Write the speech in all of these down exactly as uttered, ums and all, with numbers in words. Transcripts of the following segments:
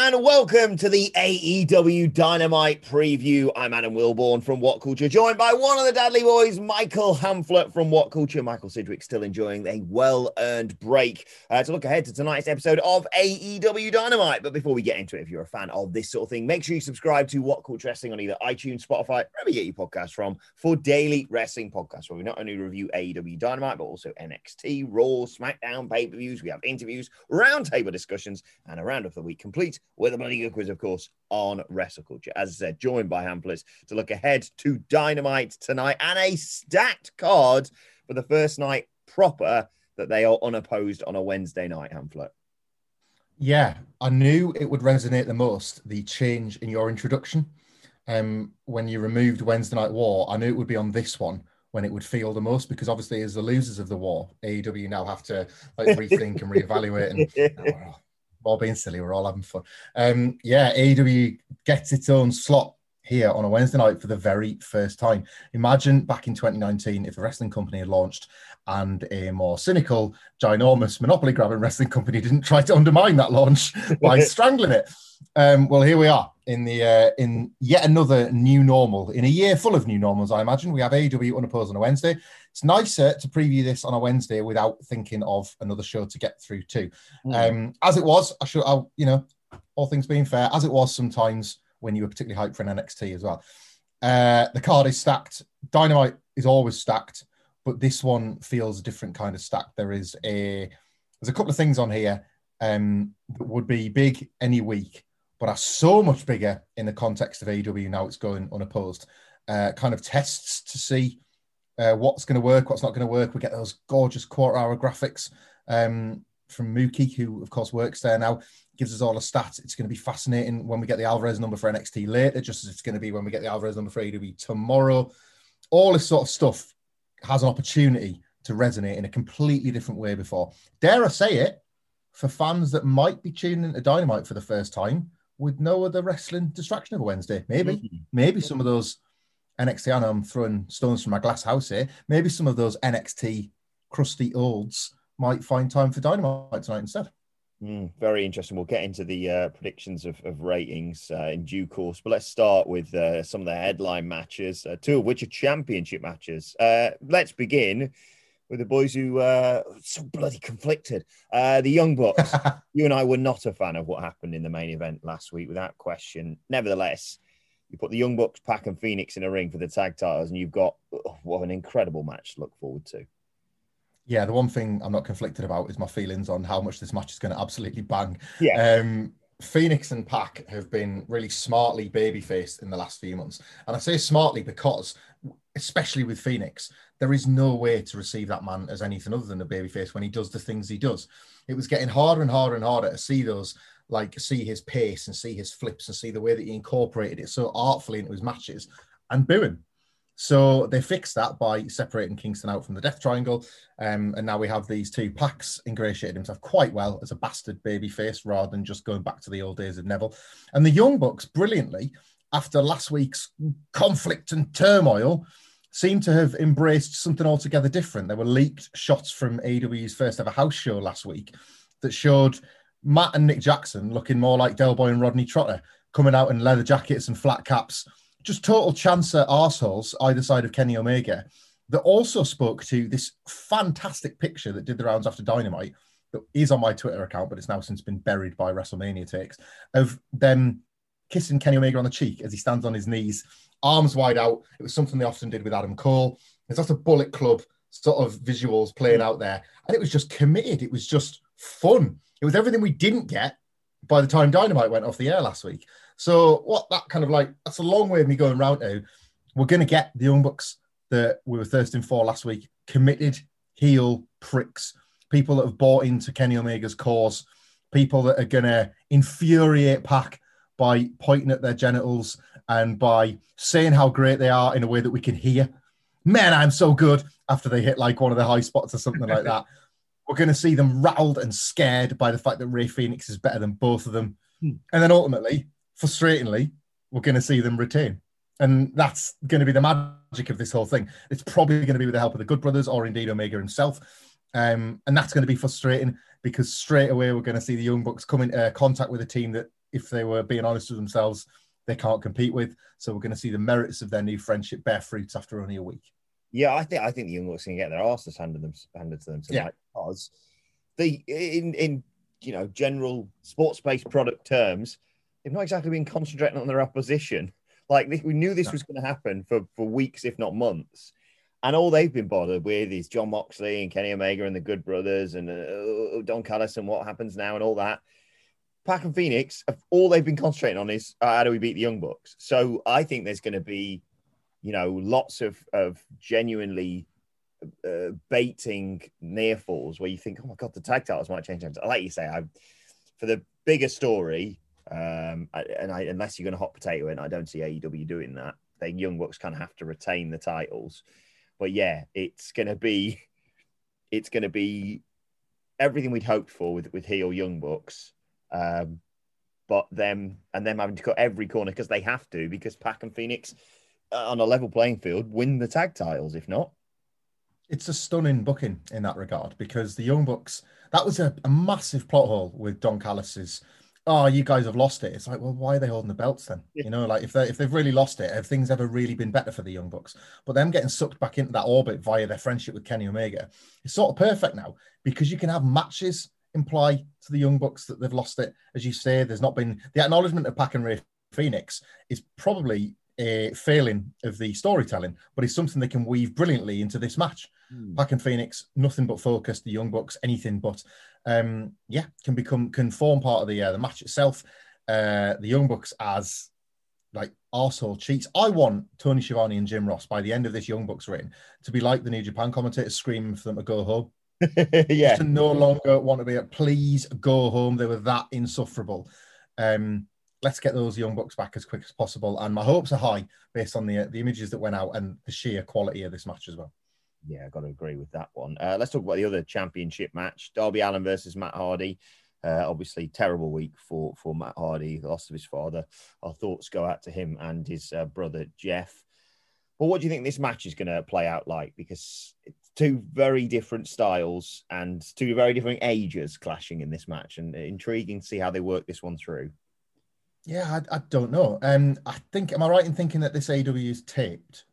And welcome to the A E W Dynamite preview. I'm Adam Wilborn from What Culture, joined by one of the Dadley boys, Michael Hamflet from What Culture. Michael Sidgwick still enjoying a well-earned break uh, to look ahead to tonight's episode of A E W Dynamite. But before we get into it, if you're a fan of this sort of thing, make sure you subscribe to What Culture Wrestling on either iTunes, Spotify, wherever you get your podcasts from, for daily wrestling podcasts where we not only review A E W Dynamite, but also N X T, Raw, SmackDown, pay-per-views. We have interviews, roundtable discussions, and a round of the week complete with a bloody good quiz, of course, on Wrestle Culture. As I said, joined by Hamplers to look ahead to Dynamite tonight and a stacked card for the first night proper that they are unopposed on a Wednesday night, Hamflet. Yeah, I knew it would resonate the most, the change in your introduction. Um, when you removed Wednesday Night War, I knew it would be on this one when it would feel the most, because obviously as the losers of the war, A E W now have to like rethink and reevaluate and... Oh, we're all being silly, we're all having fun. Um, yeah, A E W gets its own slot here on a Wednesday night for the very first time. Imagine back in twenty nineteen if a wrestling company had launched and a more cynical, ginormous, monopoly-grabbing wrestling company didn't try to undermine that launch by strangling it. Um, well, here we are in the uh, in yet another new normal, in a year full of new normals, I imagine. We have A E W unopposed on a Wednesday. It's nicer to preview this on a Wednesday without thinking of another show to get through to. Mm. Um, as it was, I should, I, you know, all things being fair, as it was sometimes when you were particularly hyped for an N X T as well. Uh, the card is stacked. Dynamite is always stacked, but this one feels a different kind of stack. There is a there's a couple of things on here um, that would be big any week, but are so much bigger in the context of A E W now it's going unopposed. Uh, kind of tests to see uh, what's going to work, what's not going to work. We get those gorgeous quarter-hour graphics um, from Mookie, who, of course, works there now, gives us all a stat. It's going to be fascinating when we get the Alvarez number for N X T later, just as it's going to be when we get the Alvarez number for A E W tomorrow. All this sort of stuff has an opportunity to resonate in a completely different way before. Dare I say it, for fans that might be tuning into Dynamite for the first time, with no other wrestling distraction of a Wednesday. Maybe, mm-hmm. maybe some of those N X T, I know I'm throwing stones from my glass house here, maybe some of those N X T crusty olds might find time for Dynamite tonight instead. Mm, very interesting. We'll get into the uh, predictions of, of ratings uh, in due course, but let's start with uh, some of the headline matches, uh, two of which are championship matches. Uh, let's begin with the boys who uh, are so bloody conflicted. Uh, the Young Bucks. You and I were not a fan of what happened in the main event last week, without question. Nevertheless, you put the Young Bucks, Pac and Fénix in a ring for the tag titles, and you've got oh, what an incredible match to look forward to. Yeah, the one thing I'm not conflicted about is my feelings on how much this match is going to absolutely bang. Yeah. Um, Fénix and Pac have been really smartly babyfaced in the last few months. And I say smartly because, especially with Fénix, there is no way to receive that man as anything other than a babyface when he does the things he does. It was getting harder and harder and harder to see those, like see his pace and see his flips and see the way that he incorporated it so artfully into his matches, and boom. So they fixed that by separating Kingston out from the Death Triangle. Um, and now we have these two. Pac's ingratiated himself quite well as a bastard babyface rather than just going back to the old days of Neville. And the Young Bucks, brilliantly, after last week's conflict and turmoil, seem to have embraced something altogether different. There were leaked shots from A E W's first ever house show last week that showed Matt and Nick Jackson looking more like Del Boy and Rodney Trotter, coming out in leather jackets and flat caps, just total chancer arseholes either side of Kenny Omega, that also spoke to this fantastic picture that did the rounds after Dynamite, that is on my Twitter account, but it's now since been buried by WrestleMania takes, of them kissing Kenny Omega on the cheek as he stands on his knees, arms wide out. It was something they often did with Adam Cole. There's lots of Bullet Club sort of visuals playing out there. And it was just committed. It was just fun. It was everything we didn't get by the time Dynamite went off the air last week. So what that kind of like, that's a long way of me going round to. We're going to get the Young Bucks that we were thirsting for last week. Committed heel pricks. People that have bought into Kenny Omega's cause. People that are going to infuriate Pac by pointing at their genitals and by saying how great they are in a way that we can hear. Man, I'm so good, after they hit like one of the high spots or something like that. We're going to see them rattled and scared by the fact that Rey Fénix is better than both of them. Hmm. And then ultimately, frustratingly, we're going to see them retain. And that's going to be the magic of this whole thing. It's probably going to be with the help of the Good Brothers or indeed Omega himself. Um, and that's going to be frustrating because straight away we're going to see the Young Bucks come into uh, contact with a team that, if they were being honest with themselves, they can't compete with. So we're going to see the merits of their new friendship bear fruits after only a week. Yeah, I think I think the Young Bucks can get their asses handed them handed to them tonight, yeah. Because they, in in you know general sports-based product terms, they've not exactly been concentrating on their opposition. Like we knew this no. was going to happen for for weeks, if not months. And all they've been bothered with is John Moxley and Kenny Omega and the Good Brothers and uh, Don Callis and what happens now and all that. Pac and Fénix, all they've been concentrating on is uh, how do we beat the Young Bucks? So I think there's going to be, you know, lots of, of genuinely uh, baiting near falls where you think, oh my God, the tag titles might change hands. Like you say, I, for the bigger story, um, I, and I, unless you're going to hot potato it, I don't see A E W doing that. The Young Bucks kind of have to retain the titles. But yeah, it's going to be, it's going to be everything we'd hoped for with, with heel Young Bucks. Um, but them and them having to cut every corner because they have to, because Pac and Fénix uh, on a level playing field win the tag titles, if not. It's a stunning booking in that regard, because the Young Bucks, that was a, a massive plot hole with Don Callis's, oh, you guys have lost it. It's like, well, why are they holding the belts then? Yeah. You know, like if, if they've really lost it, have things ever really been better for the Young Bucks? But them getting sucked back into that orbit via their friendship with Kenny Omega, it's sort of perfect now, because you can have matches imply to the Young Bucks that they've lost it. As you say, there's not been the acknowledgement of Pac and Rey Fénix is probably a failing of the storytelling, but it's something they can weave brilliantly into this match. Mm. Pac and Fénix, nothing but focused. The Young Bucks, anything but. Um, yeah, can become can form part of the uh, the match itself. Uh, the Young Bucks as like arsehole cheats. I want Tony Schiavone and Jim Ross by the end of this Young Bucks reign to be like the New Japan commentators screaming for them to go home. Yeah, to no longer want to be at please go home. They were that insufferable. Um, let's get those Young Bucks back as quick as possible. And my hopes are high based on the uh, the images that went out and the sheer quality of this match as well. Yeah, I've got to agree with that one. Uh, let's talk about the other championship match, Darby Allin versus Matt Hardy. Uh, obviously, terrible week for, for Matt Hardy, the loss of his father. Our thoughts go out to him and his uh, brother Jeff. But what do you think this match is going to play out like? Because it's two very different styles and two very different ages clashing in this match, and intriguing to see how they work this one through. Yeah, I, I don't know. Um, I think, am I right in thinking that this A E W is taped?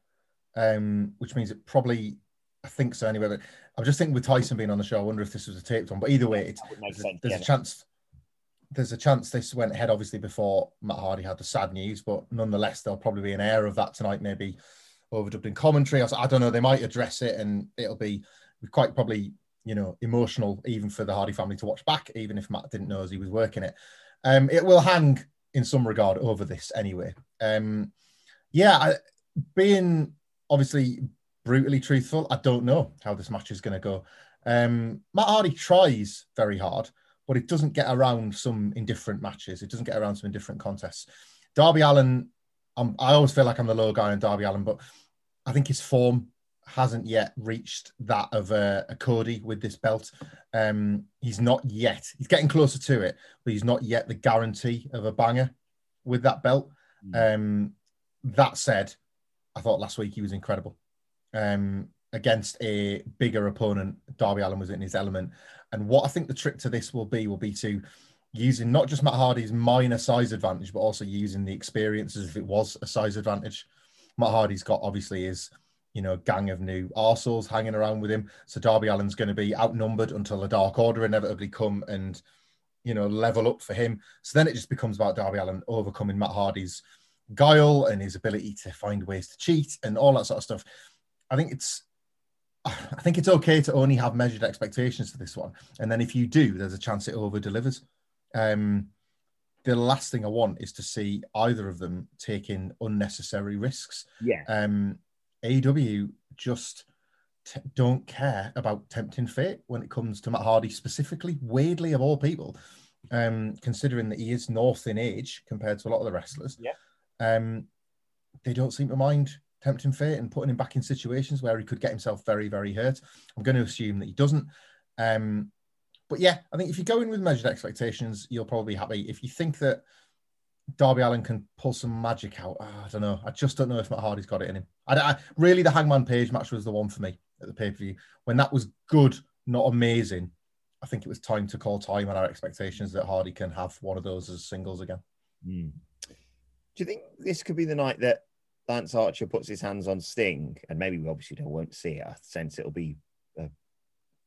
Um, which means it probably, I think so anyway. But I was just thinking with Tyson being on the show, I wonder if this was a taped one. But either way, it's, there's, sense, there's yeah. a chance... There's a chance this went ahead, obviously, before Matt Hardy had the sad news, but nonetheless, there'll probably be an air of that tonight, maybe overdubbed in commentary. I don't know, they might address it and it'll be quite probably, you know, emotional even for the Hardy family to watch back, even if Matt didn't know as he was working it. Um, it will hang in some regard over this anyway. Um, yeah, I, being obviously brutally truthful, I don't know how this match is going to go. Um, Matt Hardy tries very hard, but it doesn't get around some indifferent matches. It doesn't get around some indifferent contests. Darby Allin, I'm, I always feel like I'm the low guy on Darby Allin, but I think his form hasn't yet reached that of a, a Cody with this belt. Um, he's not yet. He's getting closer to it, but he's not yet the guarantee of a banger with that belt. Mm. Um, that said, I thought last week he was incredible. Um, against a bigger opponent, Darby Allin was in his element. And what I think the trick to this will be, will be to using not just Matt Hardy's minor size advantage, but also using the experience as if it was a size advantage. Matt Hardy's got, obviously, his, you know, gang of new arseholes hanging around with him. So Darby Allin's going to be outnumbered until the Dark Order inevitably come and, you know, level up for him. So then it just becomes about Darby Allin overcoming Matt Hardy's guile and his ability to find ways to cheat and all that sort of stuff. I think it's, I think it's okay to only have measured expectations for this one. And then if you do, there's a chance it over delivers. Um, the last thing I want is to see either of them taking unnecessary risks. Yeah. Um, A E W just t- don't care about tempting fate when it comes to Matt Hardy specifically, weirdly of all people, um, considering that he is north in age compared to a lot of the wrestlers. Yeah. Um, they don't seem to mind tempting fate and putting him back in situations where he could get himself very, very hurt. I'm going to assume that he doesn't. Um, but yeah, I think if you go in with measured expectations, you'll probably be happy. If you think that Darby Allin can pull some magic out, oh, I don't know. I just don't know if Matt Hardy's got it in him. I, I, really, the Hangman Page match was the one for me at the pay-per-view. When that was good, not amazing, I think it was time to call time on our expectations that Hardy can have one of those as singles again. Mm. Do you think this could be the night that Lance Archer puts his hands on Sting? And maybe we obviously don't, won't see it. I sense it'll be a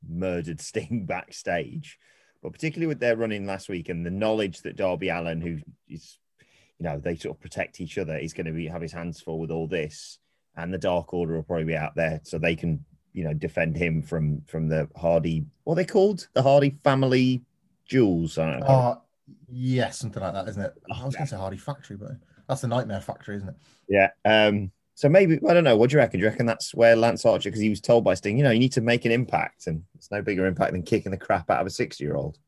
murdered Sting backstage. But particularly with their run-in last week and the knowledge that Darby Allin, who is, you know, they sort of protect each other, is going to be have his hands full with all this. And the Dark Order will probably be out there so they can, you know, defend him from from the Hardy, what are they called? The Hardy family jewels. I don't know. Uh, yeah, something like that, isn't it? I was going to say Hardy Factory, but... That's a nightmare factory, isn't it? Yeah. Um, so maybe, I don't know, what do you reckon? Do you reckon that's where Lance Archer, because he was told by Sting, you know, you need to make an impact, and it's no bigger impact than kicking the crap out of a sixty-year-old.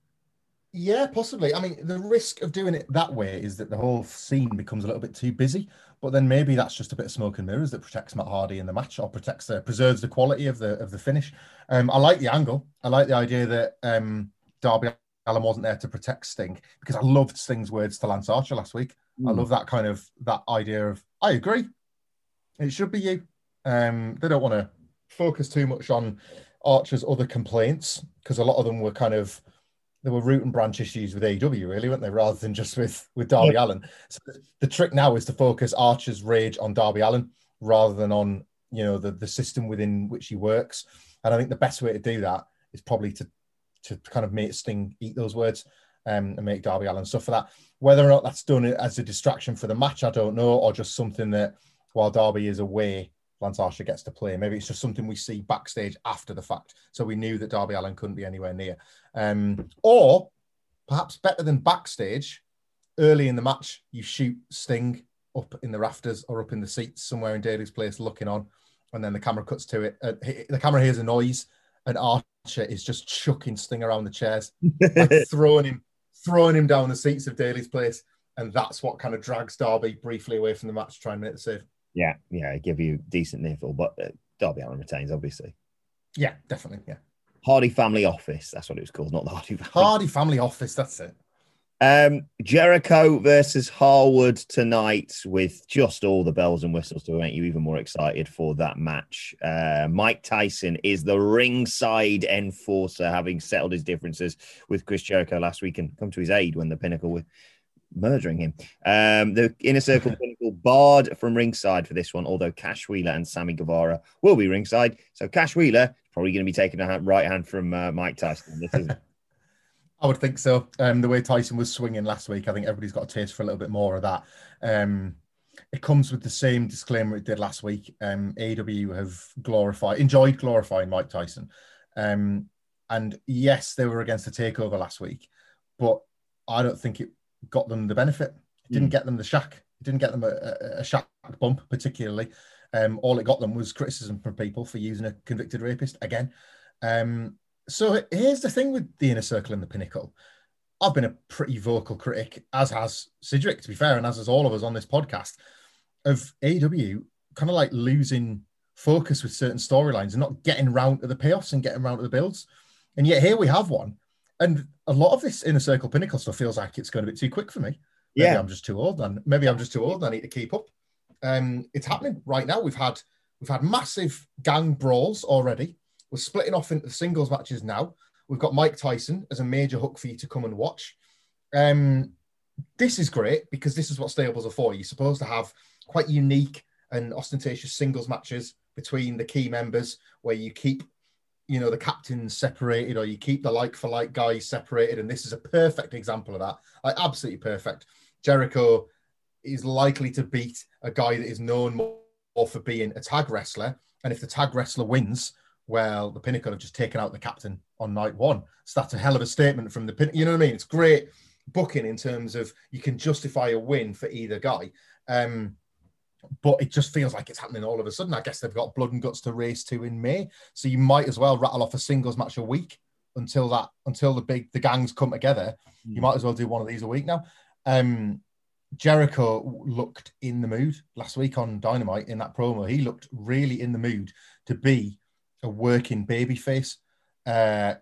Yeah, possibly. I mean, the risk of doing it that way is that the whole scene becomes a little bit too busy, but then maybe that's just a bit of smoke and mirrors that protects Matt Hardy in the match, or protects the, preserves the quality of the of the finish. Um, I like the angle. I like the idea that um, Darby Allin wasn't there to protect Sting, because I loved Sting's words to Lance Archer last week. I love that kind of, that idea of, I agree, it should be you. Um, they don't want to focus too much on Archer's other complaints, because a lot of them were kind of, they were root and branch issues with A E W, really, weren't they, rather than just with, with Darby yeah. Allin. So the trick now is to focus Archer's rage on Darby Allin, rather than on, you know, the, the system within which he works. And I think the best way to do that is probably to, to kind of make Sting eat those words. Um, and make Darby Allin suffer that. Whether or not that's done as a distraction for the match, I don't know, or just something that while Darby is away, Lance Archer gets to play. Maybe it's just something we see backstage after the fact. So we knew that Darby Allin couldn't be anywhere near. Um, or perhaps better than backstage, early in the match, you shoot Sting up in the rafters or up in the seats somewhere in Daly's place looking on, and then the camera cuts to it. Uh, the camera hears a noise, and Archer is just chucking Sting around the chairs, like throwing him throwing him down the seats of Daly's place, and that's what kind of drags Darby briefly away from the match to try and make the save. Yeah, yeah, give you decent niffle, but uh, Darby Allin retains, obviously. Yeah, definitely, yeah. Hardy Family Office, that's what it was called, not the Hardy Family. Hardy Family Office, that's it. Um, Jericho versus Harwood tonight, with just all the bells and whistles to make you even more excited for that match. Uh, Mike Tyson is the ringside enforcer, having settled his differences with Chris Jericho last week and come to his aid when the Pinnacle were murdering him. Um, the Inner Circle Pinnacle barred from ringside for this one, although Cash Wheeler and Sammy Guevara will be ringside. So Cash Wheeler probably going to be taking a right hand from uh, Mike Tyson. This is I would think so. Um, the way Tyson was swinging last week, I think everybody's got a taste for a little bit more of that. Um, it comes with the same disclaimer it did last week. Um, A E W have glorified, enjoyed glorifying Mike Tyson. Um, and yes, they were against the takeover last week, but I don't think it got them the benefit. It didn't mm. get them the Shaq. It didn't get them a, a Shaq bump, particularly. Um, all it got them was criticism from people for using a convicted rapist again. Um So here's the thing with the Inner Circle and the Pinnacle. I've been a pretty vocal critic, as has Sidgwick, to be fair, and as has all of us on this podcast, of A E W kind of like losing focus with certain storylines and not getting round to the payoffs and getting round to the builds. And yet here we have one. And a lot of this Inner Circle Pinnacle stuff feels like it's going a bit too quick for me. Maybe yeah. I'm just too old. And maybe I'm just too old and I need to keep up. Um, it's happening right now. We've had we've had massive gang brawls already. We're splitting off into singles matches now. We've got Mike Tyson as a major hook for you to come and watch. Um, this is great because this is what stables are for. You're supposed to have quite unique and ostentatious singles matches between the key members where you keep, you know, the captains separated or you keep the like for like guys separated. And this is a perfect example of that. Like, absolutely perfect. Jericho is likely to beat a guy that is known more for being a tag wrestler. And if the tag wrestler wins, well, the Pinnacle have just taken out the captain on night one. So that's a hell of a statement from the Pinnacle. You know what I mean? It's great booking in terms of you can justify a win for either guy. Um, but it just feels like it's happening all of a sudden. I guess they've got Blood and Guts to race to in May. So you might as well rattle off a singles match a week until that, until the big, the gangs come together. Mm. You might as well do one of these a week now. Um, Jericho looked in the mood last week on Dynamite in that promo. He looked really in the mood to be a working babyface. Uh,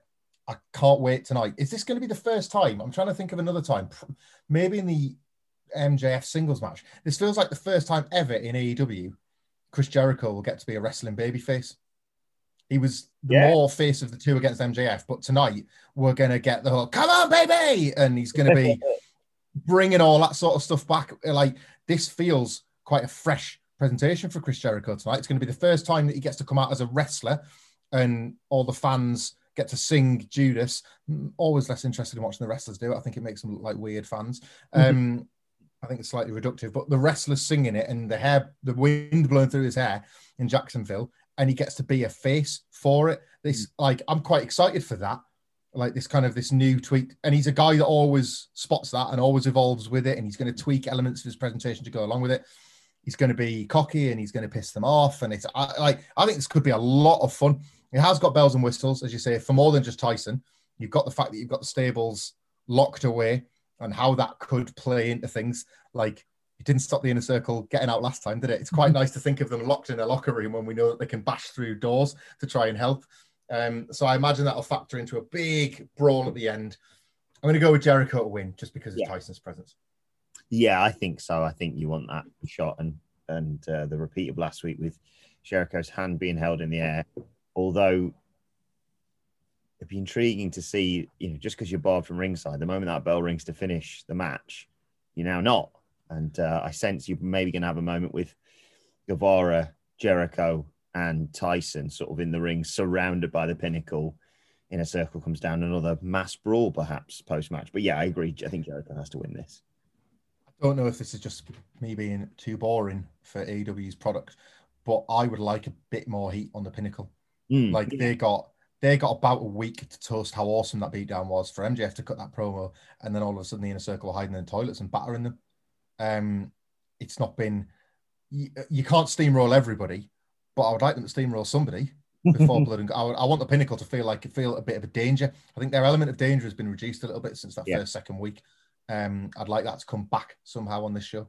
I can't wait tonight. Is this going to be the first time? I'm trying to think of another time. Maybe in the M J F singles match. This feels like the first time ever in A E W, Chris Jericho will get to be a wrestling babyface. He was the yeah. more face of the two against M J F, but tonight we're going to get the whole, come on, baby! And he's going to be... bringing all that sort of stuff back. Like, this feels quite a fresh presentation for Chris Jericho tonight. It's going to be the first time that he gets to come out as a wrestler and all the fans get to sing Judas. I'm always less interested in watching the wrestlers do it. I think it makes them look like weird fans. Mm-hmm. Um, I think it's slightly reductive, but the wrestler's singing it and the hair, the wind blowing through his hair in Jacksonville, and he gets to be a face for it. This, mm-hmm. like, I'm quite excited for that. Like this kind of this new tweak, and he's a guy that always spots that and always evolves with it, and he's going to tweak elements of his presentation to go along with it. He's going to be cocky and he's going to piss them off, and it's I, like I think this could be a lot of fun. It has got bells and whistles, as you say, for more than just Tyson. You've got the fact that you've got the stables locked away and how that could play into things. Like, it didn't stop the Inner Circle getting out last time, did it? It's quite nice to think of them locked in a locker room when we know that they can bash through doors to try and help. Um, so I imagine that'll factor into a big brawl at the end. I'm going to go with Jericho to win just because of yeah. Tyson's presence. Yeah, I think so. I think you want that shot, and and uh, the repeat of last week with Jericho's hand being held in the air. Although it'd be intriguing to see, you know, just because you're barred from ringside, the moment that bell rings to finish the match, you're now not. And uh, I sense you're maybe going to have a moment with Guevara, Jericho, and Tyson sort of in the ring, surrounded by the Pinnacle. Inner Circle comes down, another mass brawl perhaps post-match. But yeah, I agree. I think Jericho has to win this. I don't know if this is just me being too boring for A E W's product, but I would like a bit more heat on the Pinnacle. Mm. Like, they got they got about a week to toast how awesome that beatdown was, for M J F to cut that promo, and then all of a sudden the Inner Circle are hiding in the toilets and battering them. Um, it's not been... You, you can't steamroll everybody, but I would like them to steamroll somebody before Blood and... I, would, I want the Pinnacle to feel like feel a bit of a danger. I think their element of danger has been reduced a little bit since that yeah. first, second week. Um, I'd like that to come back somehow on this show.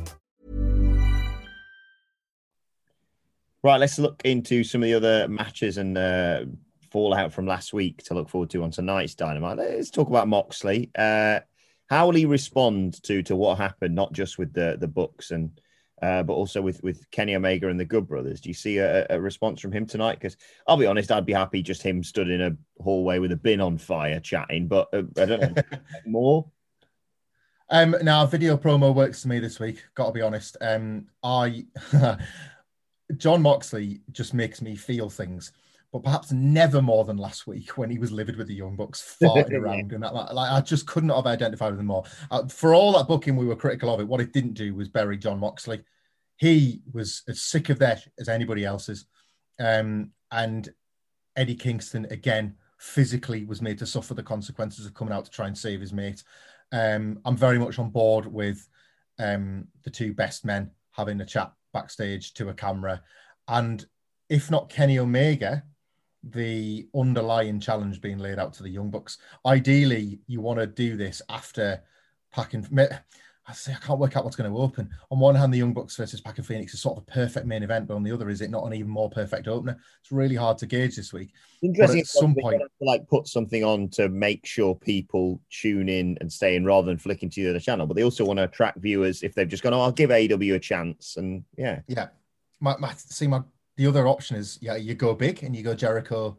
Right, let's look into some of the other matches and uh, fallout from last week to look forward to on tonight's Dynamite. Let's talk about Moxley. Uh, how will he respond to to what happened, not just with the the Bucks and uh, but also with, with Kenny Omega and the Good Brothers. Do you see a, a response from him tonight? Because I'll be honest, I'd be happy just him stood in a hallway with a bin on fire chatting, but uh, I don't know, more? Um, now, video promo works for me this week, got to be honest. Um, I John Moxley just makes me feel things, but perhaps never more than last week when he was livid with the Young Bucks farting around and that. Like, like, I just couldn't have identified with them more. Uh, for all that booking, we were critical of it. What it didn't do was bury John Moxley. He was as sick of that as anybody else's. Um, and Eddie Kingston, again, physically was made to suffer the consequences of coming out to try and save his mate. Um, I'm very much on board with um, the two best men having a chat backstage to a camera. And if not Kenny Omega, the underlying challenge being laid out to the Young Bucks. Ideally, you want to do this after Pac and... I say I can't work out what's going to open. On one hand, the Young Bucks versus Pac and Fénix is sort of a perfect main event, but on the other, is it not an even more perfect opener? It's really hard to gauge this week. Interesting. But at some point, to like put something on to make sure people tune in and stay in rather than flicking to the other channel. But they also want to attract viewers if they've just gone, oh, I'll give A E W a chance. And yeah, yeah. My, my see my. The other option is, yeah, you go big and you go Jericho,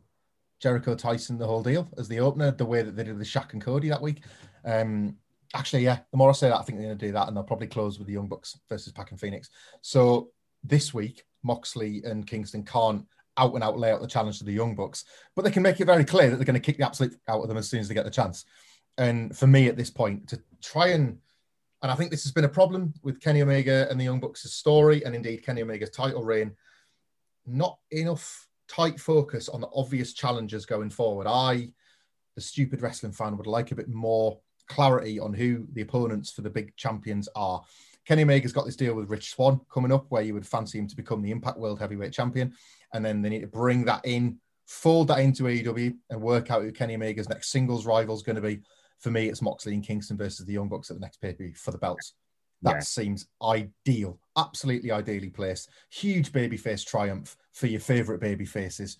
Jericho Tyson, the whole deal as the opener, the way that they did the Shaq and Cody that week. Um, actually, yeah, the more I say that, I think they're going to do that, and they'll probably close with the Young Bucks versus Pac and Fénix. So this week, Moxley and Kingston can't out and out lay out the challenge to the Young Bucks, but they can make it very clear that they're going to kick the absolute out of them as soon as they get the chance. And for me at this point, to try and, and I think this has been a problem with Kenny Omega and the Young Bucks' story, and indeed Kenny Omega's title reign, not enough tight focus on the obvious challenges going forward. I, the stupid wrestling fan, would like a bit more clarity on who the opponents for the big champions are. Kenny Omega's got this deal with Rich Swann coming up where you would fancy him to become the Impact World Heavyweight Champion. And then they need to bring that in, fold that into A E W and work out who Kenny Omega's next singles rival is going to be. For me, it's Moxley and Kingston versus the Young Bucks at the next pay-per-view for the belts. That yeah. seems ideal, absolutely ideally placed. Huge babyface triumph for your favourite babyfaces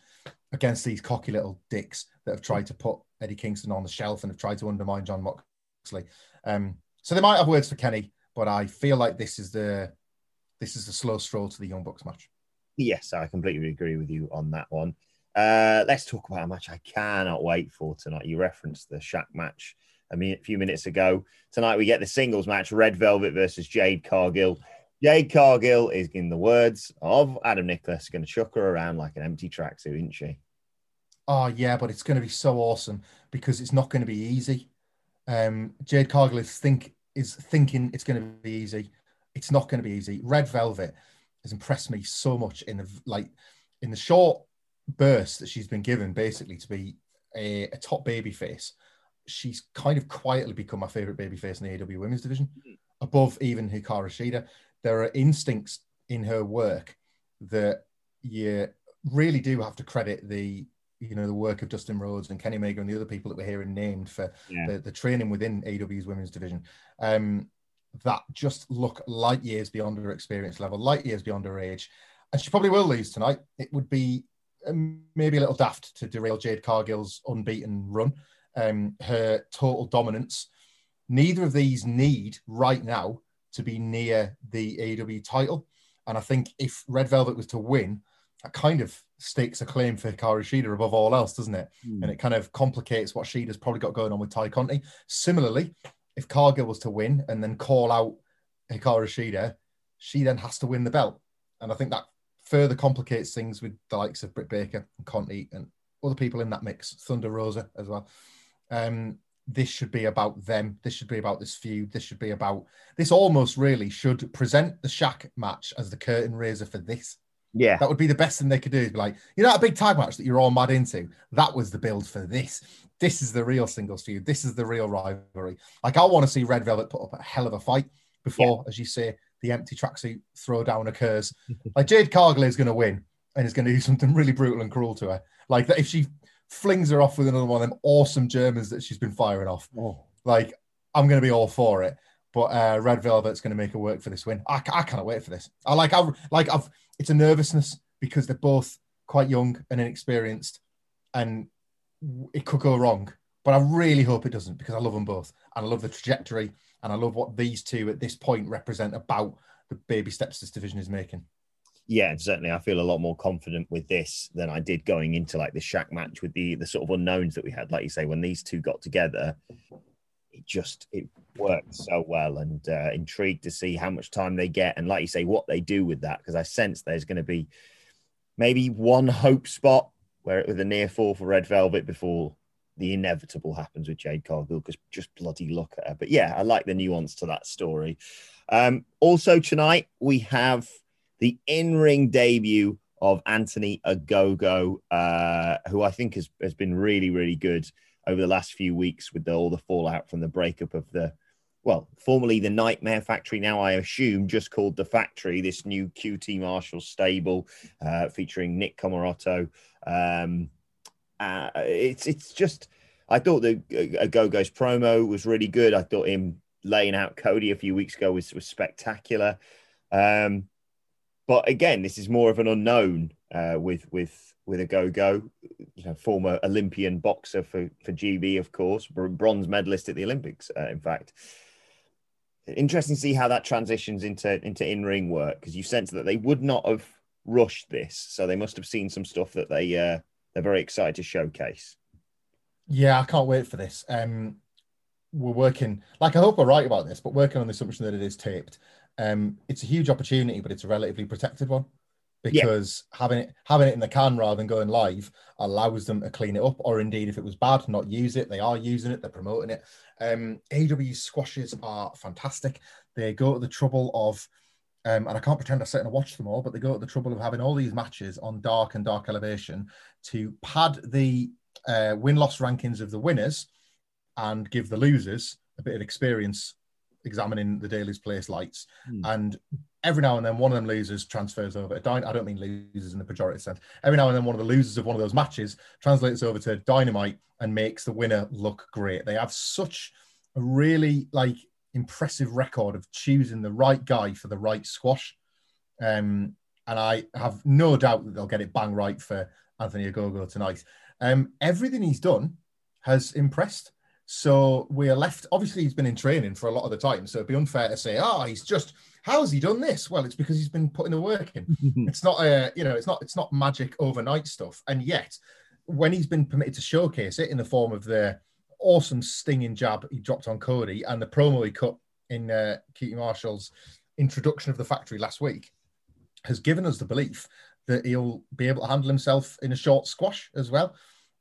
against these cocky little dicks that have tried to put Eddie Kingston on the shelf and have tried to undermine John Moxley. Um, so they might have words for Kenny, but I feel like this is the this is the slow stroll to the Young Bucks match. Yes, I completely agree with you on that one. Uh, let's talk about a match I cannot wait for tonight. You referenced the Shaq match a few minutes ago. Tonight we get the singles match, Red Velvet versus Jade Cargill. Jade Cargill is, in the words of Adam Nicholas, going to chuck her around like an empty tracksuit, isn't she? Oh, yeah, but it's going to be so awesome because it's not going to be easy. Um, Jade Cargill is, think, is thinking it's going to be easy. It's not going to be easy. Red Velvet has impressed me so much in the, like, in the short burst that she's been given, basically, to be a, a top babyface. She's kind of quietly become my favourite babyface in the A E W Women's Division, above even Hikaru Shida. There are instincts in her work that you really do have to credit the, you know, the work of Dustin Rhodes and Kenny Omega and the other people that we're hearing named for yeah. the, the training within A E W's Women's Division. Um, that just look light years beyond her experience level, light years beyond her age. And she probably will lose tonight. It would be um, maybe a little daft to derail Jade Cargill's unbeaten run. Um, her total dominance. Neither of these need right now to be near the A E W title. And I think if Red Velvet was to win, that kind of stakes a claim for Hikaru Shida above all else, doesn't it? Mm. And it kind of complicates what Shida's probably got going on with Ty Conti. Similarly, if Cargill was to win and then call out Hikaru Shida, she then has to win the belt. And I think that further complicates things with the likes of Britt Baker and Conti and other people in that mix, Thunder Rosa as well. Um, this should be about them. This should be about this feud. This should be about... This almost really should present the Shaq match as the curtain raiser for this. Yeah. That would be the best thing they could do. Is be like, you know that big tag match that you're all mad into? That was the build for this. This is the real singles feud. This is the real rivalry. Like, I want to see Red Velvet put up a hell of a fight before, yeah. as you say, the empty tracksuit throwdown occurs. Like, Jade Cargill is going to win and is going to do something really brutal and cruel to her. Like, that if she... flings her off with another one of them awesome Germans that she's been firing off. Oh. Like, I'm going to be all for it, but uh, Red Velvet's going to make her work for this win. I, I can't wait for this. I like, I like, I've. It's a nervousness because they're both quite young and inexperienced, and it could go wrong. But I really hope it doesn't because I love them both and I love the trajectory And I love what these two at this point represent about the baby steps this division is making. Yeah, certainly. I feel a lot more confident with this than I did going into like the Shaq match with the the sort of unknowns that we had. Like you say, when these two got together, it just it worked so well, and uh, intrigued to see how much time they get and, like you say, what they do with that, because I sense there's going to be maybe one hope spot where it was a near fall for Red Velvet before the inevitable happens with Jade Cargill, because just bloody look at her. But yeah, I like the nuance to that story. Um, also tonight, we have the in-ring debut of Anthony Ogogo, uh, who I think has, has been really, really good over the last few weeks with the, all the fallout from the breakup of the, well, formerly the Nightmare Factory, now I assume just called The Factory, this new Q T Marshall stable uh, featuring Nick Comoroto. Um, uh, it's it's just, I thought the uh, Ogogo's promo was really good. I thought him laying out Cody a few weeks ago was, was spectacular. Um, but again, this is more of an unknown uh, with with with Ogogo, you know, former Olympian boxer for, for G B, of course, bronze medalist at the Olympics, uh, in fact. Interesting to see how that transitions into, into in-ring work, because you sense that they would not have rushed this, so they must have seen some stuff that they, uh, they're very excited to showcase. Yeah, I can't wait for this. Um, we're working, like I hope we're right about this, but working on the assumption that it is taped. Um, it's a huge opportunity, but it's a relatively protected one, because yeah. having it having it in the can rather than going live allows them to clean it up, or indeed, if it was bad, not use it. They are using it. They're promoting it. Um, A E W squashes are fantastic. They go to the trouble of, um, and I can't pretend I sit and watch them all, but they go to the trouble of having all these matches on Dark and Dark Elevation to pad the uh, win-loss rankings of the winners and give the losers a bit of experience examining the Daily's Place lights. Hmm. And every now and then one of them losers transfers over. Dyna- I don't mean losers in the pejorative sense. Every now and then one of the losers of one of those matches translates over to Dynamite and makes the winner look great. They have such a really like impressive record of choosing the right guy for the right squash. Um, and I have no doubt that they'll get it bang right for Anthony Ogogo tonight. Um, everything he's done has impressed. So we are left, obviously he's been in training for a lot of the time, so it'd be unfair to say, oh, he's just, how's he done this? Well, it's because he's been putting the work in. It's not a, you know, it's not, it's not magic overnight stuff. And yet when he's been permitted to showcase it in the form of the awesome stinging jab he dropped on Cody and the promo he cut in uh, Keaton Marshall's introduction of The Factory last week, has given us the belief that he'll be able to handle himself in a short squash as well.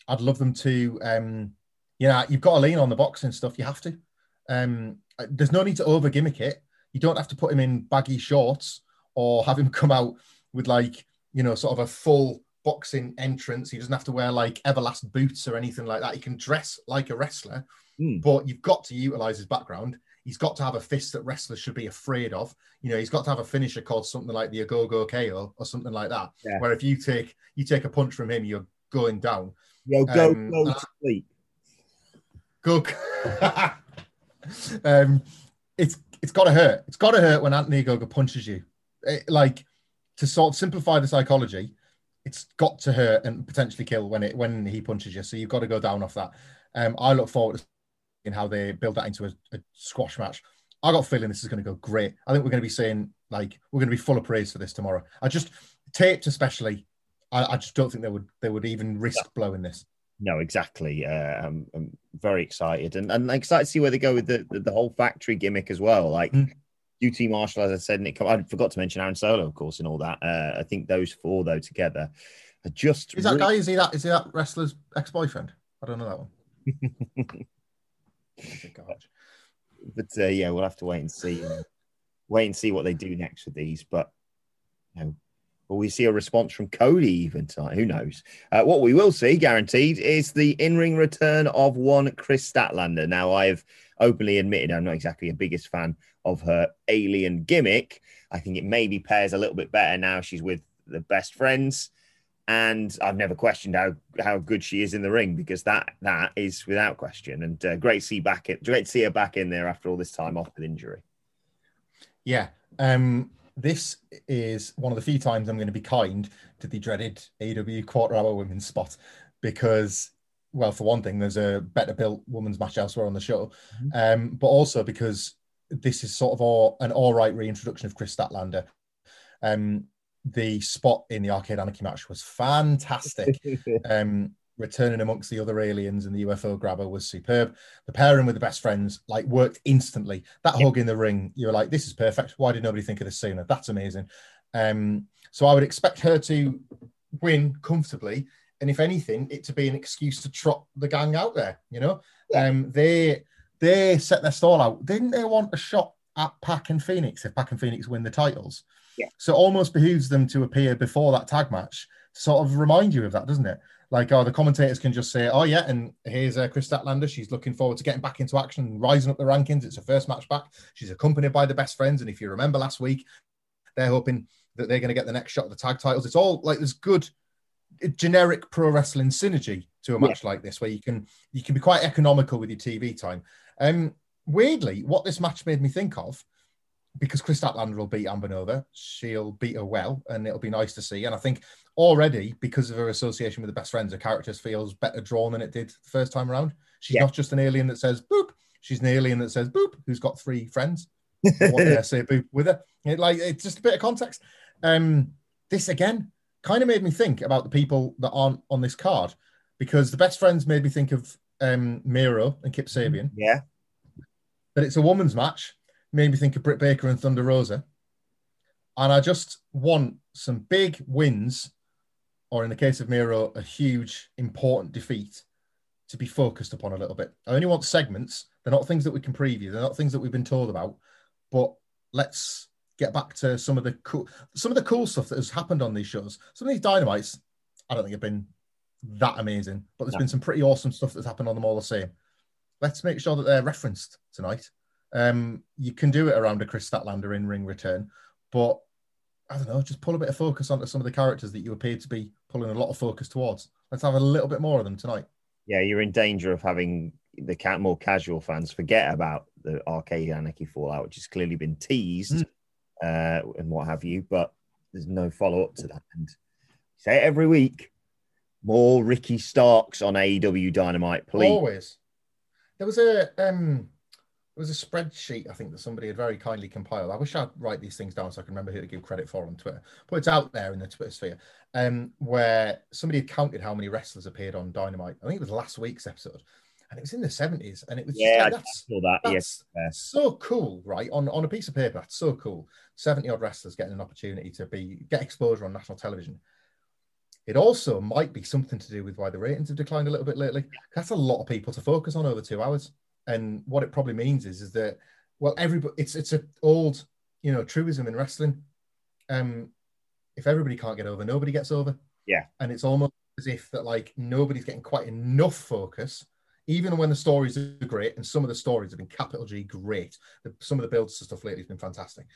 I'd love them to, um, you know, you've got to lean on the boxing stuff. You have to. Um, there's no need to over gimmick it. You don't have to put him in baggy shorts or have him come out with like, you know, sort of a full boxing entrance. He doesn't have to wear like Everlast boots or anything like that. He can dress like a wrestler, mm. but you've got to utilize his background. He's got to have a fist that wrestlers should be afraid of. You know, he's got to have a finisher called something like the Ogogo K O or something like that, yeah. where if you take you take a punch from him, you're going down. Yo, go, um, go to sleep. Go. um, it's it's got to hurt. It's got to hurt when Anthony Ogogo punches you. It, like to sort of simplify the psychology, it's got to hurt and potentially kill when it when he punches you. So you've got to go down off that. Um, I look forward to seeing how they build that into a, a squash match. I got a feeling this is going to go great. I think we're going to be saying like we're going to be full of praise for this tomorrow. I just taped especially. I, I just don't think they would they would even risk blowing this. No, exactly. Uh, I'm, I'm very excited, and and excited to see where they go with the the, the whole factory gimmick as well. Like mm. U T Marshall, as I said, Nick. I forgot to mention Aaron Solo, of course, and all that. Uh, I think those four though together are just. Is that really... guy? Is he that? Is he that wrestler's ex-boyfriend? I don't know that one. But uh, yeah, we'll have to wait and see. Uh, wait and see what they do next with these. But you know. Will we see a response from Cody even tonight? Who knows? Uh, what we will see, guaranteed, is the in-ring return of one Chris Statlander. Now, I have openly admitted I'm not exactly the biggest fan of her alien gimmick. I think it maybe pairs a little bit better now she's with the Best Friends. And I've never questioned how, how good she is in the ring, because that that is without question. And uh, great to see back it, great to see her back in there after all this time off with injury. Yeah. Um This is one of the few times I'm going to be kind to the dreaded A E W quarter hour women's spot because, well, for one thing, there's a better built women's match elsewhere on the show, mm-hmm. um, but also because this is sort of all, an all right reintroduction of Chris Statlander. Um, the spot in the Arcade Anarchy match was fantastic. um, returning amongst the other aliens and the U F O grabber was superb. The pairing with the Best Friends like worked instantly. That yeah. hug in the ring, you were like, this is perfect. Why did nobody think of this sooner? That's amazing. Um, so I would expect her to win comfortably. And if anything, it to be an excuse to trot the gang out there, you know? Yeah. Um, they they set their stall out. Didn't they want a shot at Pac and Fénix if Pac and Fénix win the titles? Yeah. So it almost behooves them to appear before that tag match to sort of remind you of that, doesn't it? Like, oh, the commentators can just say, oh, yeah, and here's uh, Chris Statlander. She's looking forward to getting back into action, rising up the rankings. It's her first match back. She's accompanied by the Best Friends. And if you remember last week, they're hoping that they're going to get the next shot at the tag titles. It's all like there's good generic pro wrestling synergy to a match yeah. like this where you can you can be quite economical with your T V time. Um, weirdly, what this match made me think of, because Chris Statlander will beat Amber Nova, she'll beat her well, and it'll be nice to see. And I think already, because of her association with the Best Friends, her character feels better drawn than it did the first time around. She's yeah. not just an alien that says boop. She's an alien that says boop, who's got three friends. What did I say boop with her? It, like, it's just a bit of context. Um, this, again, kind of made me think about the people that aren't on this card, because the Best Friends made me think of um, Miro and Kip Sabian. Yeah. But it's a woman's match. Made me think of Britt Baker and Thunder Rosa. And I just want some big wins, or in the case of Miro, a huge, important defeat to be focused upon a little bit. I only want segments. They're not things that we can preview. They're not things that we've been told about. But let's get back to some of the cool, some of the cool stuff that has happened on these shows. Some of these Dynamites, I don't think have been that amazing, but there's no. been some pretty awesome stuff that's happened on them all the same. Let's make sure that they're referenced tonight. Um, you can do it around a Chris Statlander in-ring return, but I don't know, just pull a bit of focus onto some of the characters that you appear to be pulling a lot of focus towards. Let's have a little bit more of them tonight. Yeah, you're in danger of having the more casual fans forget about the Arcade Anarchy fallout, which has clearly been teased. Mm. Uh, and what have you, but there's no follow-up to that. And say it every week, more Ricky Starks on A E W Dynamite, please. Always. There was a um, there was a spreadsheet, I think, that somebody had very kindly compiled. I wish I'd write these things down so I can remember who to give credit for on Twitter. But it's out there in the Twitter sphere, um, where somebody had counted how many wrestlers appeared on Dynamite. I think it was last week's episode. And it was in the seventies, and it was yeah, just like, that's, I saw that. That's yes, yeah. so cool, right? On on a piece of paper, that's so cool. seventy-odd wrestlers getting an opportunity to be get exposure on national television. It also might be something to do with why the ratings have declined a little bit lately. That's a lot of people to focus on over two hours. And what it probably means is, is that, well, everybody, it's it's an old, you know, truism in wrestling. Um, if everybody can't get over, nobody gets over. Yeah. And it's almost as if that, like, nobody's getting quite enough focus. Even when the stories are great, and some of the stories have been capital G great, the, some of the builds to stuff lately has been fantastic.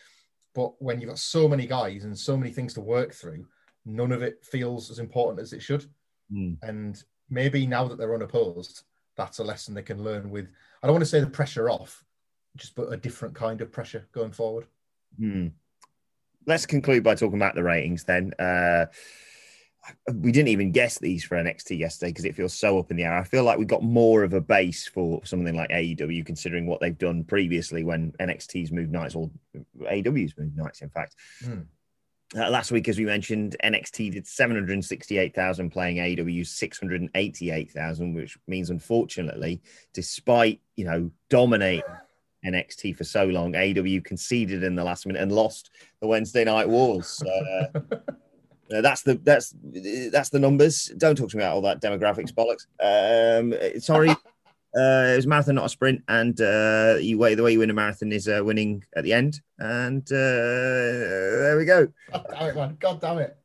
But when you've got so many guys and so many things to work through, none of it feels as important as it should. Mm. And maybe now that they're unopposed, that's a lesson they can learn with, I don't want to say the pressure off, just but a different kind of pressure going forward. Mm. Let's conclude by talking about the ratings then. Uh... We didn't even guess these for N X T yesterday because it feels so up in the air. I feel like we got more of a base for something like A E W considering what they've done previously when N X T's moved nights or A E W's moved nights, in fact. Mm. Uh, last week, as we mentioned, N X T did seven hundred sixty-eight thousand playing A E W's six hundred eighty-eight thousand, which means, unfortunately, despite, you know, dominating N X T for so long, A E W conceded in the last minute and lost the Wednesday Night Wars. Uh, Uh, that's the that's that's the numbers. Don't talk to me about all that demographics bollocks. Um, sorry, uh, it was a marathon, not a sprint. And uh, you way the way you win a marathon is uh, winning at the end. And uh, there we go. God damn it, man! God damn it!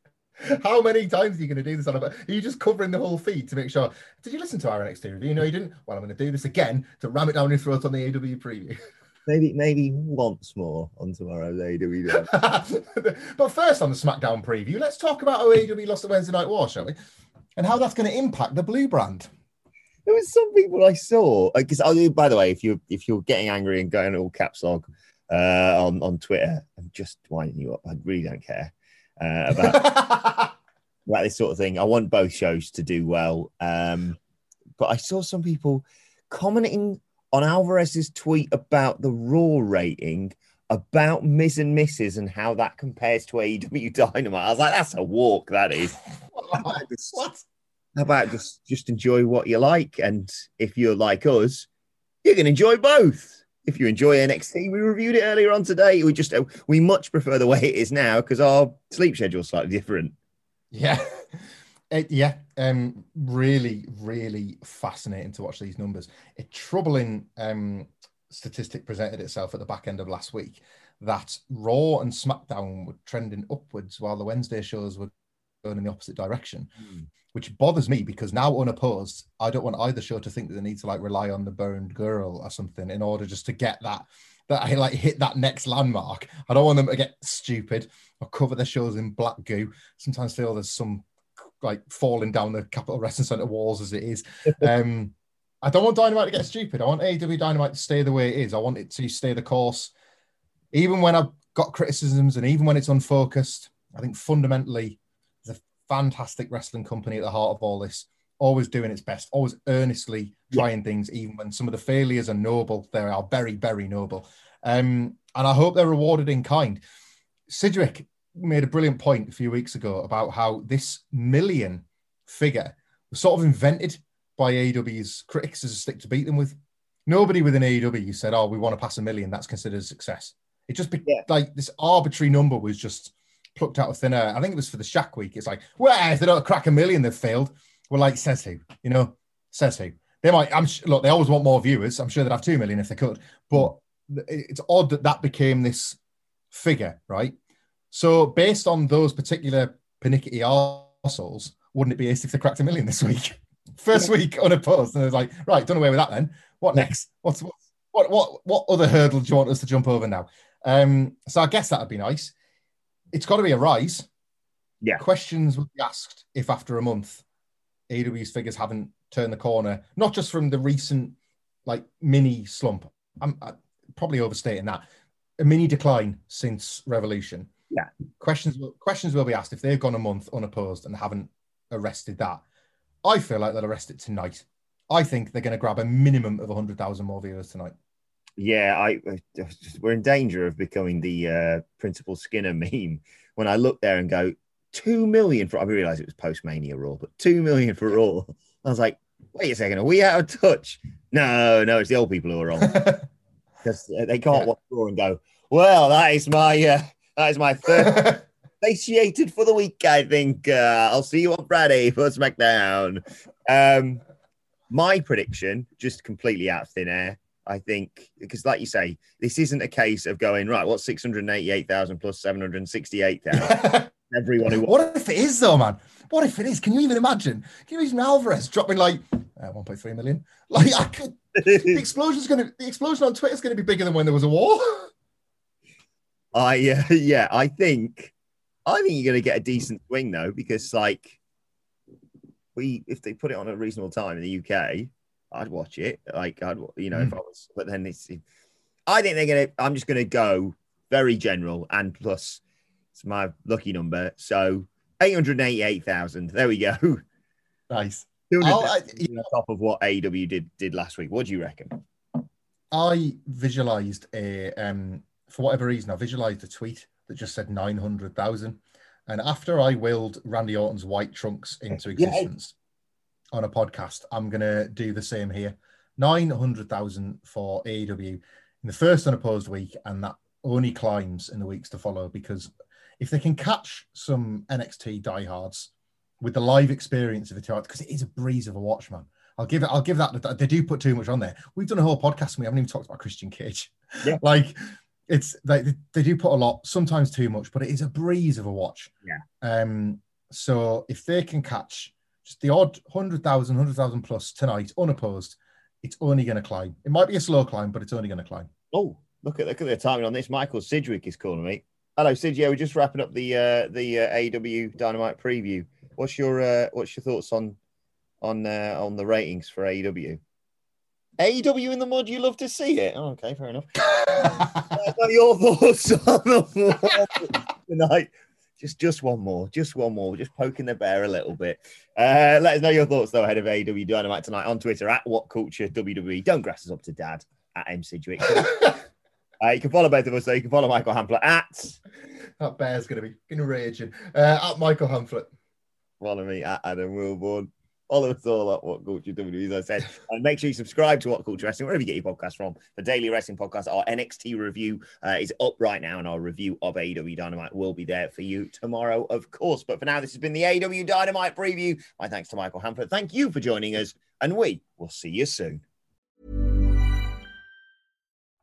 How many times are you going to do this on a? Are you just covering the whole feed to make sure? Did you listen to our N X T review? No, you didn't. Well, I'm going to do this again to ram it down your throat on the A E W preview. Maybe maybe once more on tomorrow's A E W. But first on the SmackDown preview, let's talk about how A E W lost the Wednesday Night War, shall we? And how that's going to impact the blue brand. There was some people I saw, because I by the way, if you're, if you're getting angry and going all caps lock uh, on, on Twitter, I'm just winding you up. I really don't care uh, about, about this sort of thing. I want both shows to do well. Um, but I saw some people commenting on Alvarez's tweet about the Raw rating, about Miz and Missus and how that compares to A E W Dynamite. I was like, that's a walk, that is. How about just, what? How about just, just enjoy what you like? And if you're like us, you can enjoy both. If you enjoy N X T, we reviewed it earlier on today. We just we much prefer the way it is now because our sleep schedule's slightly different. Yeah. It, yeah, um, really, really fascinating to watch these numbers. A troubling um, statistic presented itself at the back end of last week that Raw and SmackDown were trending upwards while the Wednesday shows were going in the opposite direction, mm. which bothers me because now unopposed, I don't want either show to think that they need to like rely on the burned girl or something in order just to get that, that I like hit that next landmark. I don't want them to get stupid or cover their shows in black goo. Sometimes feel there's some like falling down the Capital Wrestling Centre walls as it is. Um, I don't want Dynamite to get stupid. I want A E W Dynamite to stay the way it is. I want it to stay the course. Even when I've got criticisms and even when it's unfocused, I think fundamentally there's a fantastic wrestling company at the heart of all this, always doing its best, always earnestly trying yeah. things, even when some of the failures are noble. They are very, very noble. Um, and I hope they're rewarded in kind. Sidgwick made a brilliant point a few weeks ago about how this million figure was sort of invented by A E W's critics as a stick to beat them with. Nobody within A E W said, oh, we want to pass a million. That's considered success. It just, be- yeah. like, this arbitrary number was just plucked out of thin air. I think it was for the Shaq week. It's like, well, if they don't crack a million, they've failed. Well, like, says who? You know, says who? They might, I'm sh- look, they always want more viewers. I'm sure they'd have two million if they could. But it's odd that that became this figure, right? So based on those particular panicky arseholes, wouldn't it be ace if they cracked a million this week? First week unopposed. And I was like, right, done away with that then. What next? What's, what what what what other hurdle do you want us to jump over now? Um, so I guess that would be nice. It's got to be a rise. Yeah. Questions would be asked if after a month, A E W's figures haven't turned the corner, not just from the recent like mini slump. I'm, I'm probably overstating that. A mini decline since Revolution. Yeah, questions will, questions will be asked if they've gone a month unopposed and haven't arrested that. I feel like they'll arrest it tonight. I think they're going to grab a minimum of one hundred thousand more viewers tonight. Yeah, I, I we're in danger of becoming the uh, Principal Skinner meme. When I look there and go, two million for... I realised it was post-Mania Raw, but two million for Raw. I was like, wait a second, are we out of touch? No, no, it's the old people who are on. Because they can't yeah. watch Raw and go, well, that is my... Uh, That is my third satiated for the week, I think. Uh, I'll see you on Friday for SmackDown. Um, my prediction, just completely out of thin air, I think, because like you say, this isn't a case of going, right, what's six hundred eighty-eight thousand plus seven hundred sixty-eight thousand? Everyone who What if it is, though, man? What if it is? Can you even imagine? Can you imagine Alvarez dropping, like, uh, one point three million? Like, I could... the, explosion's gonna, the explosion on Twitter is going to be bigger than when there was a war. I uh, yeah, I think I think you're going to get a decent swing though, because like we, if they put it on a reasonable time in the U K, I'd watch it. Like I'd, you know, mm. if I was. But then it's, I think they're going to. I'm just going to go very general, and plus it's my lucky number, so eight hundred eighty-eight thousand. There we go. Nice. I, yeah. On top of what A E W did did last week. What do you reckon? I visualized a. Um, For whatever reason, I visualized a tweet that just said nine hundred thousand. And after I willed Randy Orton's white trunks into existence yeah. on a podcast, I'm going to do the same here. nine hundred thousand for A E W in the first unopposed week. And that only climbs in the weeks to follow, because if they can catch some N X T diehards with the live experience of it, because it is a breeze of a watch, man. I'll give it. I'll give that. They do put too much on there. We've done a whole podcast and we haven't even talked about Christian Cage. Yeah. like... It's like they, they do put a lot, sometimes too much, but it is a breeze of a watch. Yeah. Um. So if they can catch just the odd one hundred thousand, one hundred thousand plus tonight, unopposed, it's only going to climb. It might be a slow climb, but it's only going to climb. Oh, look at look at the timing on this. Michael Sidgwick is calling me. Hello, Sidgwick. Yeah, we're just wrapping up the uh, the uh, A E W Dynamite preview. What's your uh, what's your thoughts on on uh, on the ratings for A E W? A E W in the mud, you love to see it. Oh, okay, fair enough. What are your thoughts on the tonight? Just just one more, just one more, just poking the bear a little bit. Uh, let us know your thoughts, though, ahead of A E W Dynamite tonight on Twitter, at WhatCultureWWE. Don't grass us up to dad, at M Sidgwick. uh, you can follow both of us, though. You can follow Michael Hamflet at... That bear's going to be enraging. Uh, at Michael Hamflet. Follow me at Adam Wilborn. Follow us all at What Culture W W E, as I said. And make sure you subscribe to What Culture Wrestling, wherever you get your podcast from. The Daily Wrestling Podcast, our N X T review uh, is up right now, and our review of A E W Dynamite will be there for you tomorrow, of course. But for now, this has been the A E W Dynamite preview. My thanks to Michael Hamflet. Thank you for joining us, and we will see you soon.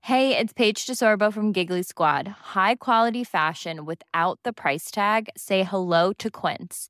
Hey, it's Paige DeSorbo from Giggly Squad. High quality fashion without the price tag. Say hello to Quince.